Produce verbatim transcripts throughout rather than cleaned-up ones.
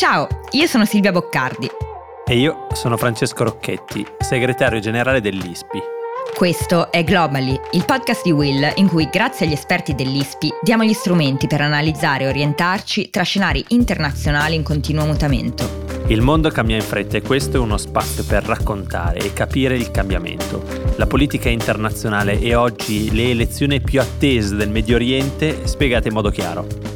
Ciao, io sono Silvia Boccardi. E io sono Francesco Rocchetti, segretario generale dell'I S P I. Questo è Globally, il podcast di Will in cui, grazie agli esperti dell'I S P I, diamo gli strumenti per analizzare e orientarci tra scenari internazionali in continuo mutamento. Il mondo cambia in fretta e questo è uno spazio per raccontare e capire il cambiamento. La politica internazionale e oggi le elezioni più attese del Medio Oriente spiegate in modo chiaro.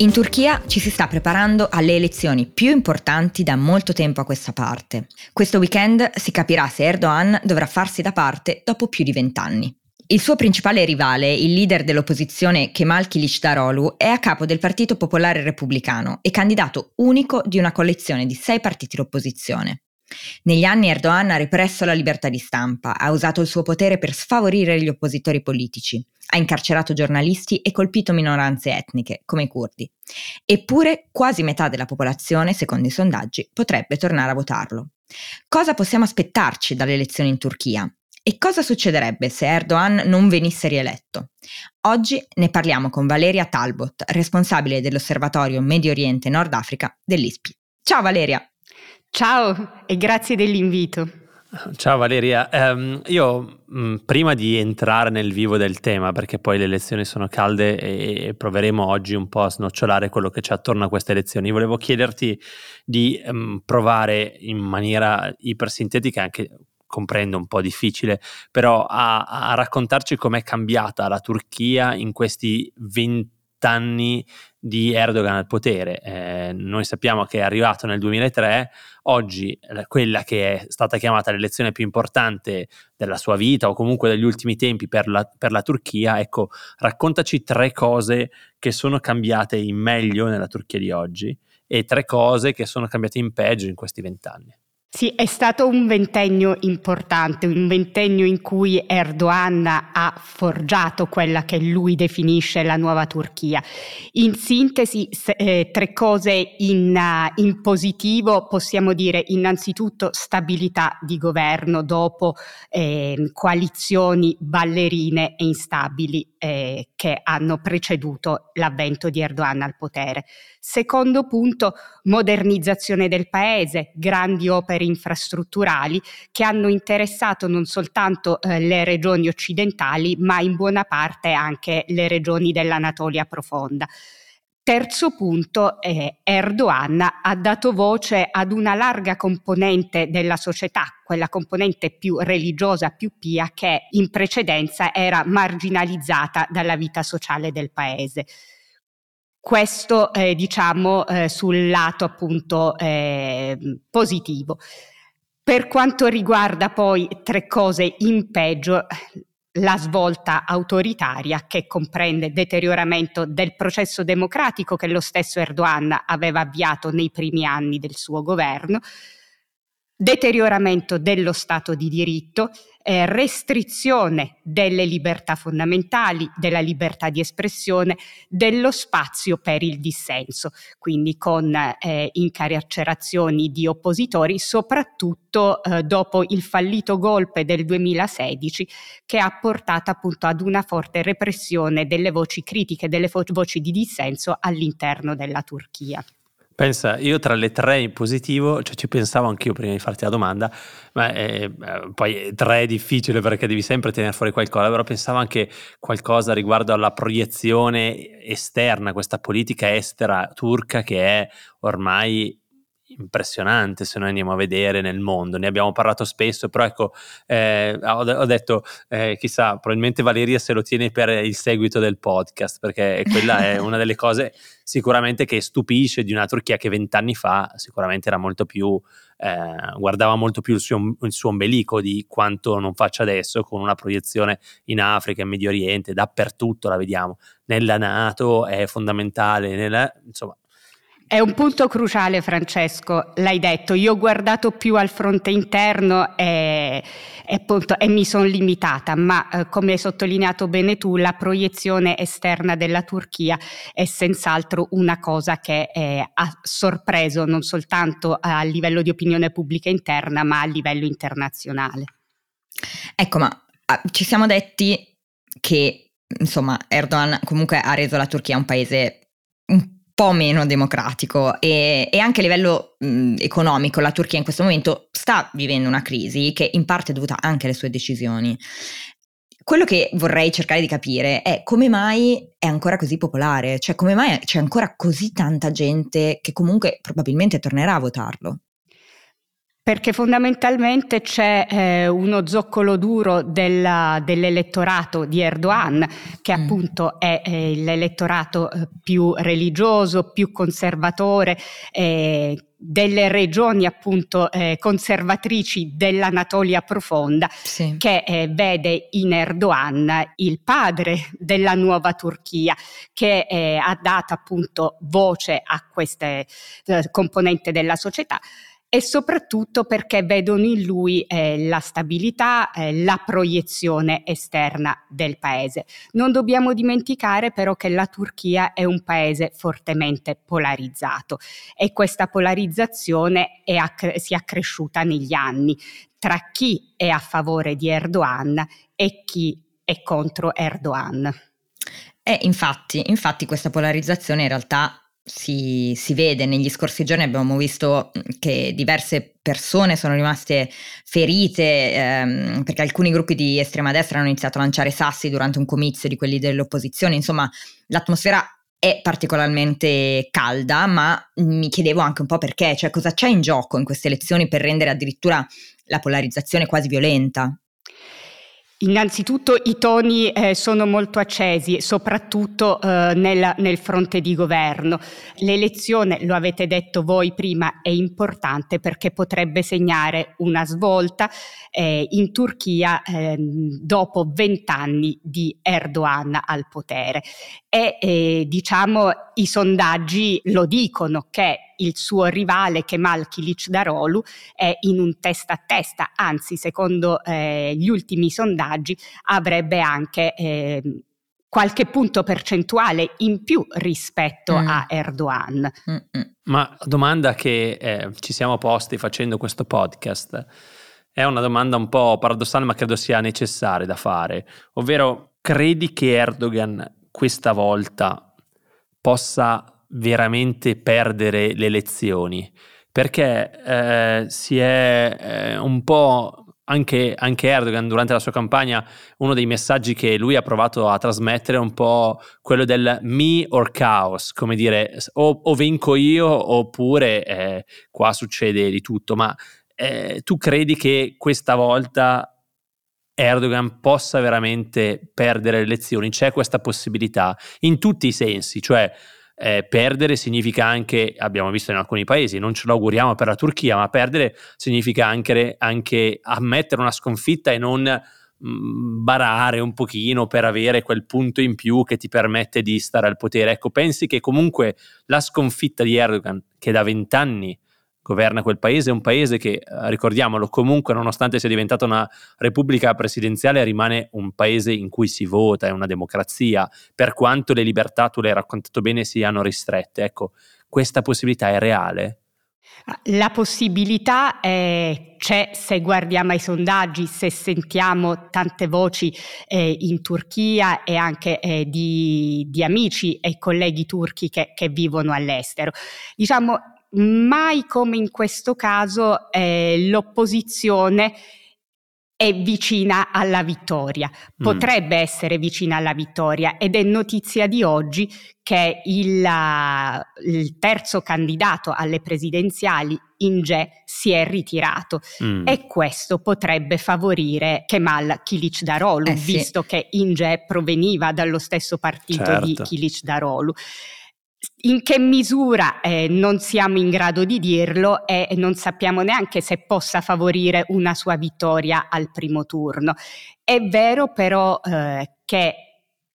In Turchia ci si sta preparando alle elezioni più importanti da molto tempo a questa parte. Questo weekend si capirà se Erdoğan dovrà farsi da parte dopo più di vent'anni. Il suo principale rivale, il leader dell'opposizione Kemal Kılıçdaroğlu, è a capo del Partito Popolare Repubblicano e candidato unico di una coalizione di sei partiti d'opposizione. Negli anni Erdoğan ha represso la libertà di stampa, ha usato il suo potere per sfavorire gli oppositori politici, ha incarcerato giornalisti e colpito minoranze etniche, come i curdi. Eppure quasi metà della popolazione, secondo i sondaggi, potrebbe tornare a votarlo. Cosa possiamo aspettarci dalle elezioni in Turchia? E cosa succederebbe se Erdoğan non venisse rieletto? Oggi ne parliamo con Valeria Talbot, responsabile dell'Osservatorio Medio Oriente e Nord Africa dell'I S P I. Ciao Valeria! Ciao e grazie dell'invito. Ciao Valeria, um, io mh, prima di entrare nel vivo del tema, perché poi le elezioni sono calde e, e proveremo oggi un po' a snocciolare quello che c'è attorno a queste elezioni, volevo chiederti di um, provare in maniera ipersintetica, anche comprendo un po' difficile, però a, a raccontarci com'è cambiata la Turchia in questi venti anni di Erdogan al potere. Eh, noi sappiamo che è arrivato nel duemilatré, oggi quella che è stata chiamata l'elezione più importante della sua vita o comunque degli ultimi tempi per la, per la Turchia. Ecco, raccontaci tre cose che sono cambiate in meglio nella Turchia di oggi e tre cose che sono cambiate in peggio in questi vent'anni. Sì, è stato un ventennio importante, un ventennio in cui Erdogan ha forgiato quella che lui definisce la nuova Turchia. In sintesi, se, eh, tre cose in, uh, in positivo possiamo dire: innanzitutto stabilità di governo dopo eh, coalizioni ballerine e instabili eh, che hanno preceduto l'avvento di Erdogan al potere. Secondo punto, modernizzazione del paese, grandi opere infrastrutturali che hanno interessato non soltanto eh, le regioni occidentali, ma in buona parte anche le regioni dell'Anatolia profonda. Terzo punto, eh, Erdogan ha dato voce ad una larga componente della società, quella componente più religiosa, più pia, che in precedenza era marginalizzata dalla vita sociale del paese. Questo eh, diciamo eh, sul lato appunto eh, positivo. Per quanto riguarda poi tre cose in peggio, la svolta autoritaria che comprende deterioramento del processo democratico che lo stesso Erdogan aveva avviato nei primi anni del suo governo, deterioramento dello Stato di diritto, eh, restrizione delle libertà fondamentali, della libertà di espressione, dello spazio per il dissenso, quindi con eh, incarcerazioni di oppositori, soprattutto eh, dopo il fallito golpe del duemilasedici che ha portato appunto ad una forte repressione delle voci critiche, delle fo- voci di dissenso all'interno della Turchia. Pensa, io tra le tre in positivo, cioè ci pensavo anch'io prima di farti la domanda, ma eh, poi tre è difficile perché devi sempre tenere fuori qualcosa, però pensavo anche qualcosa riguardo alla proiezione esterna, questa politica estera turca che è ormai impressionante se noi andiamo a vedere nel mondo, ne abbiamo parlato spesso, però ecco eh, ho, ho detto eh, chissà, probabilmente Valeria se lo tiene per il seguito del podcast, perché quella è una delle cose sicuramente che stupisce di una Turchia che vent'anni fa sicuramente era molto più eh, guardava molto più il suo, il suo ombelico di quanto non faccia adesso, con una proiezione in Africa, in Medio Oriente, dappertutto la vediamo, nella NATO è fondamentale, nella, insomma. È un punto cruciale, Francesco, l'hai detto, io ho guardato più al fronte interno e, e, appunto, e mi sono limitata, ma eh, come hai sottolineato bene tu, la proiezione esterna della Turchia è senz'altro una cosa che eh, ha sorpreso non soltanto a livello di opinione pubblica interna, ma a livello internazionale. Ecco, ma ci siamo detti che, insomma, Erdogan comunque ha reso la Turchia un paese un po' meno democratico e, e anche a livello mh, economico la Turchia in questo momento sta vivendo una crisi che in parte è dovuta anche alle sue decisioni. Quello che vorrei cercare di capire è come mai è ancora così popolare, cioè come mai c'è ancora così tanta gente che comunque probabilmente tornerà a votarlo. Perché fondamentalmente c'è eh, uno zoccolo duro della, dell'elettorato di Erdogan, che mm. appunto è eh, l'elettorato più religioso, più conservatore, eh, delle regioni appunto eh, conservatrici dell'Anatolia profonda, sì. che eh, vede in Erdogan il padre della nuova Turchia, che eh, ha dato appunto voce a queste eh, componenti della società, e soprattutto perché vedono in lui eh, la stabilità, eh, la proiezione esterna del paese. Non dobbiamo dimenticare però che la Turchia è un paese fortemente polarizzato e questa polarizzazione è acc- si è accresciuta negli anni tra chi è a favore di Erdogan e chi è contro Erdogan. Eh, infatti, infatti questa polarizzazione in realtà Si, si vede, negli scorsi giorni abbiamo visto che diverse persone sono rimaste ferite ehm, perché alcuni gruppi di estrema destra hanno iniziato a lanciare sassi durante un comizio di quelli dell'opposizione. Insomma, l'atmosfera è particolarmente calda, ma mi chiedevo anche un po' perché, cioè cosa c'è in gioco in queste elezioni per rendere addirittura la polarizzazione quasi violenta? Innanzitutto i toni eh, sono molto accesi, soprattutto eh, nel, nel fronte di governo. L'elezione, lo avete detto voi prima, è importante perché potrebbe segnare una svolta eh, in Turchia eh, dopo vent'anni di Erdogan al potere. E eh, diciamo i sondaggi lo dicono che il suo rivale Kemal Kılıçdaroğlu è in un testa a testa, anzi secondo eh, gli ultimi sondaggi avrebbe anche eh, qualche punto percentuale in più rispetto mm. a Erdogan. Mm-mm. Ma la domanda che eh, ci siamo posti facendo questo podcast è una domanda un po' paradossale, ma credo sia necessaria da fare, ovvero: credi che Erdogan questa volta possa veramente perdere le elezioni? Perché eh, si è eh, un po' anche, anche Erdogan durante la sua campagna, uno dei messaggi che lui ha provato a trasmettere è un po' quello del me or chaos, come dire o, o vinco io oppure eh, qua succede di tutto. Ma eh, tu credi che questa volta Erdogan possa veramente perdere le elezioni? C'è questa possibilità in tutti i sensi, cioè Eh, perdere significa anche, abbiamo visto in alcuni paesi, non ce lo auguriamo per la Turchia, ma perdere significa anche, anche ammettere una sconfitta e non mh, barare un pochino per avere quel punto in più che ti permette di stare al potere. Ecco, pensi che comunque la sconfitta di Erdogan, che da vent'anni governa quel paese, è un paese che, ricordiamolo, comunque nonostante sia diventata una repubblica presidenziale rimane un paese in cui si vota, è una democrazia, per quanto le libertà, tu l'hai raccontato bene, siano ristrette. Ecco, questa possibilità è reale? La possibilità eh, c'è se guardiamo ai sondaggi, se sentiamo tante voci eh, in Turchia e anche eh, di, di amici e colleghi turchi che, che vivono all'estero. Diciamo, mai come in questo caso eh, l'opposizione è vicina alla vittoria, potrebbe mm. essere vicina alla vittoria, ed è notizia di oggi che il, la, il terzo candidato alle presidenziali, İnce, si è ritirato mm. e questo potrebbe favorire Kemal Kılıçdaroğlu, eh, visto sì. che İnce proveniva dallo stesso partito certo. di Kılıçdaroğlu. In che misura eh, non siamo in grado di dirlo e non sappiamo neanche se possa favorire una sua vittoria al primo turno. È vero però eh, che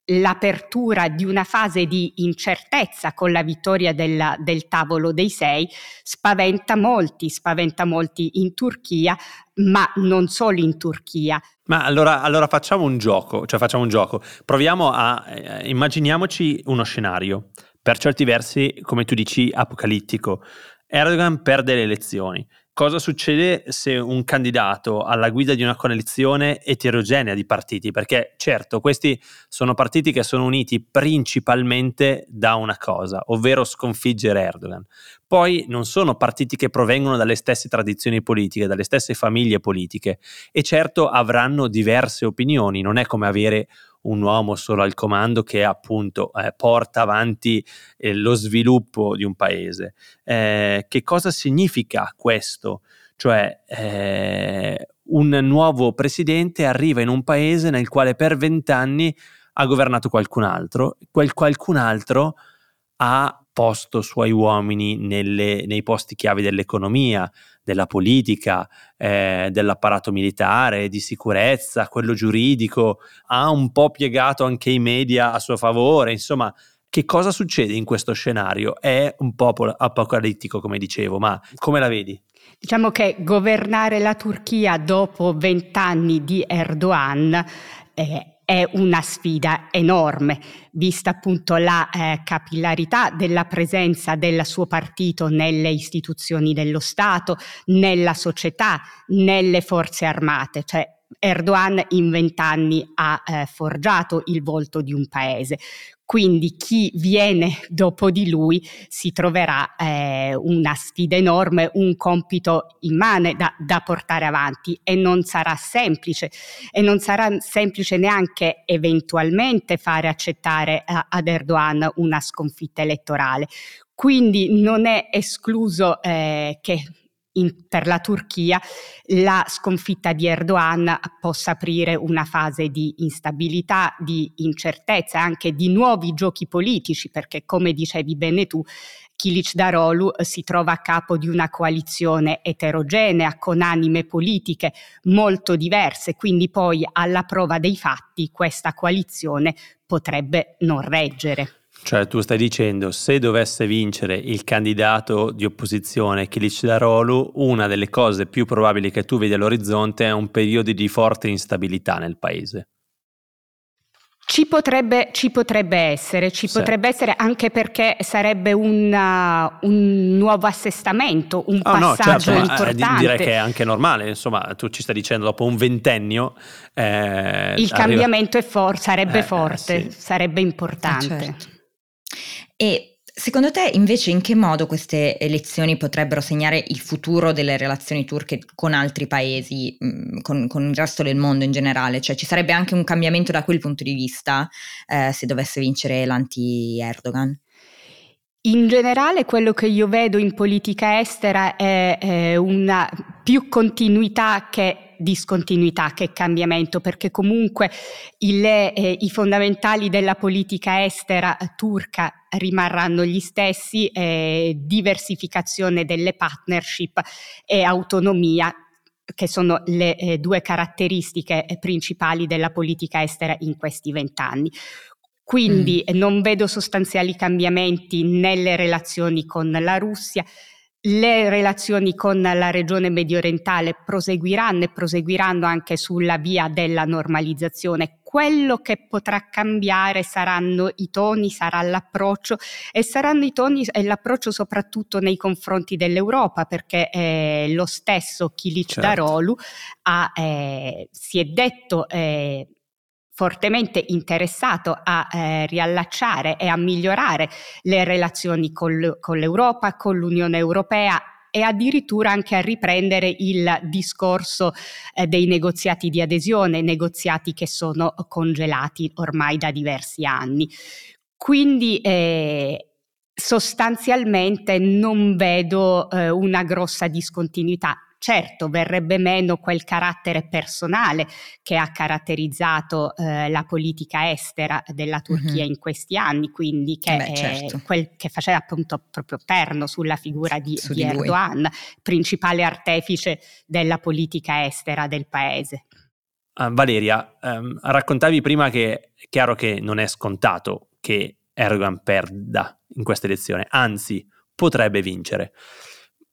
l'apertura di una fase di incertezza con la vittoria della, del tavolo dei sei spaventa molti, spaventa molti in Turchia, ma non solo in Turchia. Ma allora, allora facciamo un gioco, cioè facciamo un gioco. Proviamo a eh, immaginiamoci uno scenario, per certi versi, come tu dici, apocalittico. Erdogan perde le elezioni Cosa succede se un candidato alla guida di una coalizione eterogenea di partiti? Perché certo, questi sono partiti che sono uniti principalmente da una cosa, ovvero sconfiggere Erdogan. Poi non sono partiti che provengono dalle stesse tradizioni politiche, dalle stesse famiglie politiche, e certo avranno diverse opinioni. Non è come avere un uomo solo al comando che appunto eh, porta avanti eh, lo sviluppo di un paese. Eh, che cosa significa questo? Cioè eh, un nuovo presidente arriva in un paese nel quale per vent'anni ha governato qualcun altro, quel qualcun altro ha posto suoi uomini nelle, nei posti chiave dell'economia, della politica, eh, dell'apparato militare, di sicurezza, quello giuridico, ha un po' piegato anche i media a suo favore. Insomma, che cosa succede in questo scenario? È un po' apocalittico, come dicevo, ma come la vedi? Diciamo che governare la Turchia dopo vent'anni di Erdogan è È una sfida enorme, vista appunto la eh, capillarità della presenza del suo partito nelle istituzioni dello Stato, nella società, nelle forze armate. Cioè Erdogan in vent'anni ha eh, forgiato il volto di un paese. Quindi chi viene dopo di lui si troverà eh, una sfida enorme, un compito immane da, da portare avanti, e non sarà semplice, e non sarà semplice neanche eventualmente fare accettare eh, ad Erdogan una sconfitta elettorale. Quindi non è escluso eh, che In, per la Turchia la sconfitta di Erdogan possa aprire una fase di instabilità, di incertezza, anche di nuovi giochi politici, perché come dicevi bene tu, Kılıçdaroğlu si trova a capo di una coalizione eterogenea con anime politiche molto diverse, quindi poi alla prova dei fatti questa coalizione potrebbe non reggere. Cioè tu stai dicendo, se dovesse vincere il candidato di opposizione Kılıçdaroğlu, una delle cose più probabili che tu vedi all'orizzonte è un periodo di forte instabilità nel paese. Ci potrebbe, ci potrebbe essere, ci sì. potrebbe essere anche perché sarebbe una, un nuovo assestamento, un oh, passaggio no, certo, importante. Direi che è anche normale, insomma, tu ci stai dicendo dopo un ventennio… Eh, Il cambiamento arriva... è for- sarebbe eh, forte, eh, sì. sarebbe importante. Eh, certo. E secondo te invece in che modo queste elezioni potrebbero segnare il futuro delle relazioni turche con altri paesi, con, con il resto del mondo in generale? Cioè ci sarebbe anche un cambiamento da quel punto di vista eh, se dovesse vincere l'anti-Erdogan? In generale quello che io vedo in politica estera è, è una più continuità che discontinuità, che cambiamento, perché comunque il, eh, i fondamentali della politica estera turca rimarranno gli stessi, eh, diversificazione delle partnership e autonomia, che sono le eh, due caratteristiche principali della politica estera in questi vent'anni. Quindi mm. non vedo sostanziali cambiamenti nelle relazioni con la Russia. Le relazioni con la regione mediorientale proseguiranno e proseguiranno anche sulla via della normalizzazione. Quello che potrà cambiare saranno i toni, sarà l'approccio, e saranno i toni e l'approccio soprattutto nei confronti dell'Europa, perché eh, lo stesso Kılıçdaroğlu certo. eh, si è detto eh, fortemente interessato a eh, riallacciare e a migliorare le relazioni col, con l'Europa, con l'Unione Europea, e addirittura anche a riprendere il discorso eh, dei negoziati di adesione, negoziati che sono congelati ormai da diversi anni. Quindi eh, sostanzialmente non vedo eh, una grossa discontinuità. Certo, verrebbe meno quel carattere personale che ha caratterizzato eh, la politica estera della Turchia mm-hmm. in questi anni, quindi che, Beh, certo. quel che faceva appunto proprio perno sulla figura di, Su di, di Erdogan, principale artefice della politica estera del paese. Uh, Valeria, um, raccontavi prima che è chiaro che non è scontato che Erdogan perda in questa elezione, anzi potrebbe vincere.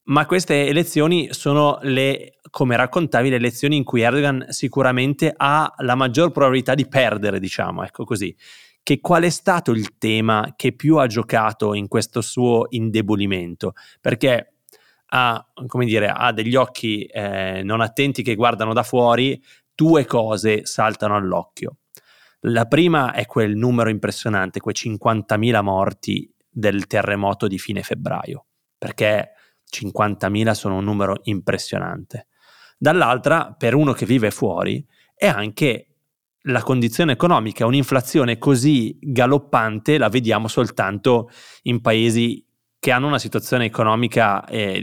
Ma queste elezioni sono le, come raccontavi, le elezioni in cui Erdogan sicuramente ha la maggior probabilità di perdere, diciamo, ecco così. Che qual è stato il tema che più ha giocato in questo suo indebolimento? Perché ha, come dire, ha degli occhi eh, non attenti che guardano da fuori, due cose saltano all'occhio. La prima è quel numero impressionante, quei cinquantamila morti del terremoto di fine febbraio, perché cinquantamila sono un numero impressionante. Dall'altra, per uno che vive fuori, è anche la condizione economica, un'inflazione così galoppante la vediamo soltanto in paesi che hanno una situazione economica eh,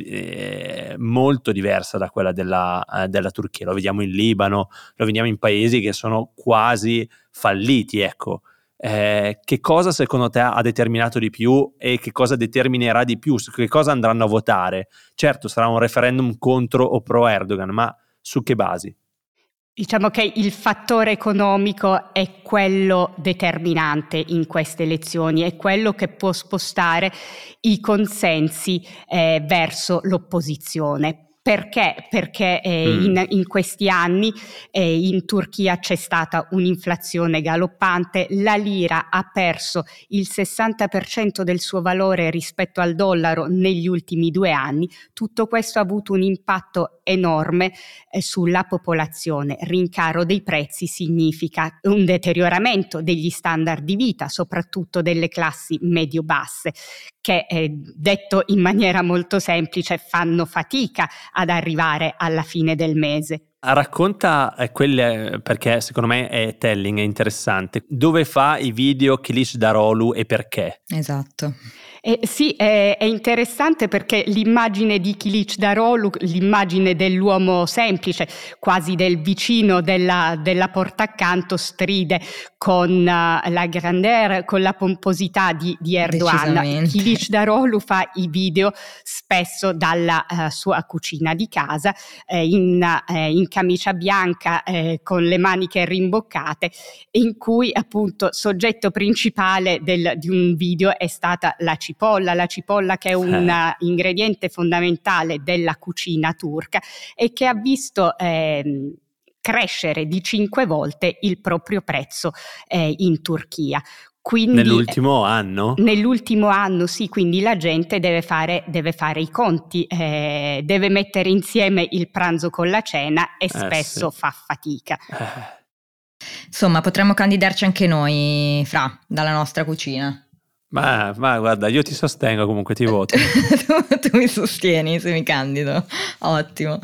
eh, molto diversa da quella della, eh, della Turchia. Lo vediamo in Libano, lo vediamo in paesi che sono quasi falliti, ecco. Eh, che cosa secondo te ha determinato di più e che cosa determinerà di più? Su che cosa andranno a votare? Certo, sarà un referendum contro o pro Erdogan, ma su che basi? Diciamo che il fattore economico è quello determinante in queste elezioni, è quello che può spostare i consensi eh, verso l'opposizione. Perché? Perché eh, mm. in, in questi anni eh, in Turchia c'è stata un'inflazione galoppante, la lira ha perso il sessanta per cento del suo valore rispetto al dollaro negli ultimi due anni, tutto questo ha avuto un impatto enorme eh, sulla popolazione. Rincaro dei prezzi significa un deterioramento degli standard di vita, soprattutto delle classi medio-basse, che eh, detto in maniera molto semplice fanno fatica ad arrivare alla fine del mese. Racconta eh, quelle, perché secondo me è telling, è interessante, dove fa i video Kılıçdaroğlu e perché? Esatto. Eh, sì, eh, è interessante perché l'immagine di Kılıçdaroğlu, l'immagine dell'uomo semplice, quasi del vicino della, della porta accanto, stride con uh, la grandeur, con la pomposità di, di Erdogan. Kılıçdaroğlu fa i video spesso dalla uh, sua cucina di casa, eh, in, eh, in camicia bianca, eh, con le maniche rimboccate, in cui appunto soggetto principale del, di un video è stata la città. La cipolla che è un eh. ingrediente fondamentale della cucina turca e che ha visto eh, crescere di cinque volte il proprio prezzo eh, in Turchia. Quindi, nell'ultimo anno? Nell'ultimo anno, sì, quindi la gente deve fare, deve fare i conti, eh, deve mettere insieme il pranzo con la cena e eh, spesso sì. fa fatica. Eh. Insomma, potremmo candidarci anche noi, Fra, dalla nostra cucina. Ma, ma guarda, io ti sostengo, comunque ti voto. tu, tu mi sostieni se mi candido, ottimo.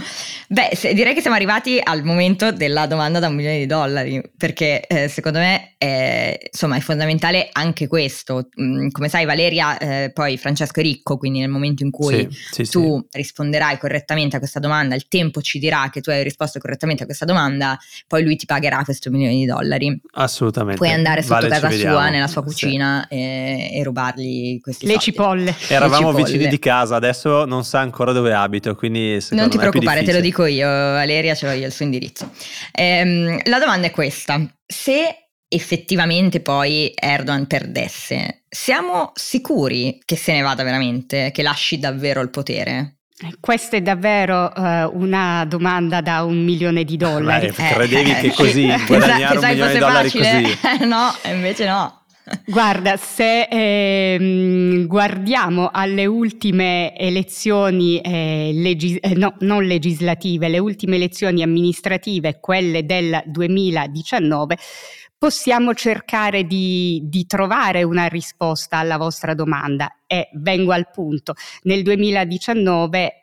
Beh, se, direi che siamo arrivati al momento della domanda da un milione di dollari, perché eh, secondo me è, insomma, è fondamentale anche questo. Mm, come sai Valeria, eh, poi Francesco è ricco, quindi nel momento in cui sì, sì, tu sì. risponderai correttamente a questa domanda, il tempo ci dirà che tu hai risposto correttamente a questa domanda, poi lui ti pagherà questo milione di dollari. Assolutamente. Puoi andare sotto vale, casa sua, nella sua cucina sì. e e rubargli questi le soldi. Cipolle. Eravamo le cipolle. Vicini di casa, adesso non sa ancora dove abito, quindi non ti preoccupare, te lo dico io, Valeria, ce l'ho io il suo indirizzo. Ehm, la domanda è questa: se effettivamente poi Erdogan perdesse, siamo sicuri che se ne vada veramente, che lasci davvero il potere? Questa è davvero uh, una domanda da un milione di dollari. Beh, credevi eh, che così eh, guadagnare un milione di dollari facile. Così? No, invece no. Guarda, se eh, guardiamo alle ultime elezioni eh, legis- eh, no, non legislative, le ultime elezioni amministrative, quelle del duemiladiciannove, possiamo cercare di, di trovare una risposta alla vostra domanda. E vengo al punto. Nel duemiladiciannove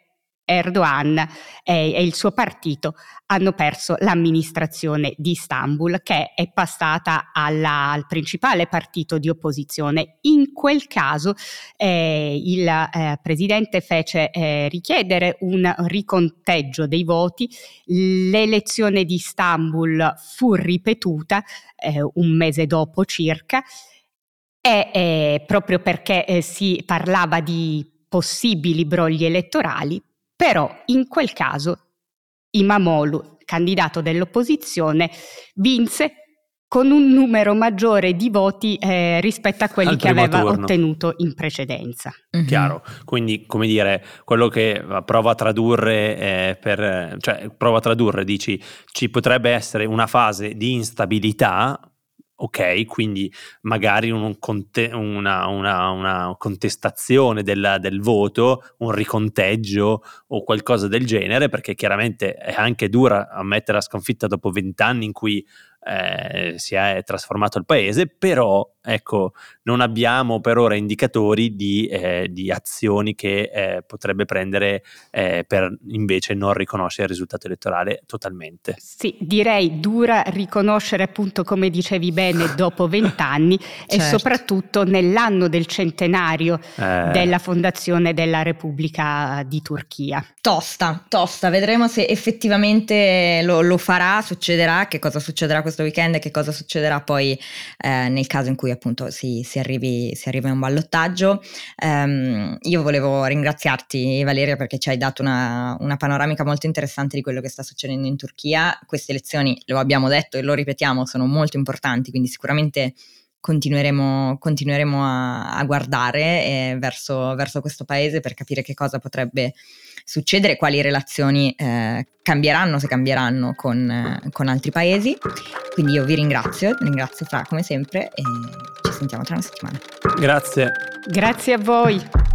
Erdogan e, e il suo partito hanno perso l'amministrazione di Istanbul, che è passata alla, al principale partito di opposizione. In quel caso eh, il eh, presidente fece eh, richiedere un riconteggio dei voti, l'elezione di Istanbul fu ripetuta eh, un mese dopo circa e eh, proprio perché eh, si parlava di possibili brogli elettorali. Però in quel caso Imamoglu, candidato dell'opposizione, vinse con un numero maggiore di voti eh, rispetto a quelli che aveva turno. Ottenuto in precedenza. Mm-hmm. Chiaro, quindi come dire, quello che provo a tradurre, eh, per, cioè provo a tradurre, dici, ci potrebbe essere una fase di instabilità ok, quindi magari un conte- una, una, una contestazione della, del voto, un riconteggio o qualcosa del genere, perché chiaramente è anche dura ammettere la sconfitta dopo vent'anni in cui eh, si è trasformato il paese, però ecco, non abbiamo per ora indicatori di, eh, di azioni che eh, potrebbe prendere eh, per invece non riconoscere il risultato elettorale totalmente. Sì, direi dura riconoscere, appunto, come dicevi bene, dopo vent'anni certo. E soprattutto nell'anno del centenario eh. della fondazione della Repubblica di Turchia. Tosta, tosta, vedremo se effettivamente lo, lo farà, succederà, che cosa succederà questo weekend e che cosa succederà poi eh, nel caso in cui appunto si, si, arrivi, si arrivi a un ballottaggio. Um, io volevo ringraziarti, Valeria, perché ci hai dato una, una panoramica molto interessante di quello che sta succedendo in Turchia. Queste elezioni, lo abbiamo detto e lo ripetiamo, sono molto importanti, quindi sicuramente continueremo, continueremo a, a guardare eh, verso, verso questo paese per capire che cosa potrebbe succedere, quali relazioni eh, cambieranno, se cambieranno, con, eh, con altri paesi. Quindi io vi ringrazio, ringrazio Fra come sempre e ci sentiamo tra una settimana. Grazie. Grazie a voi.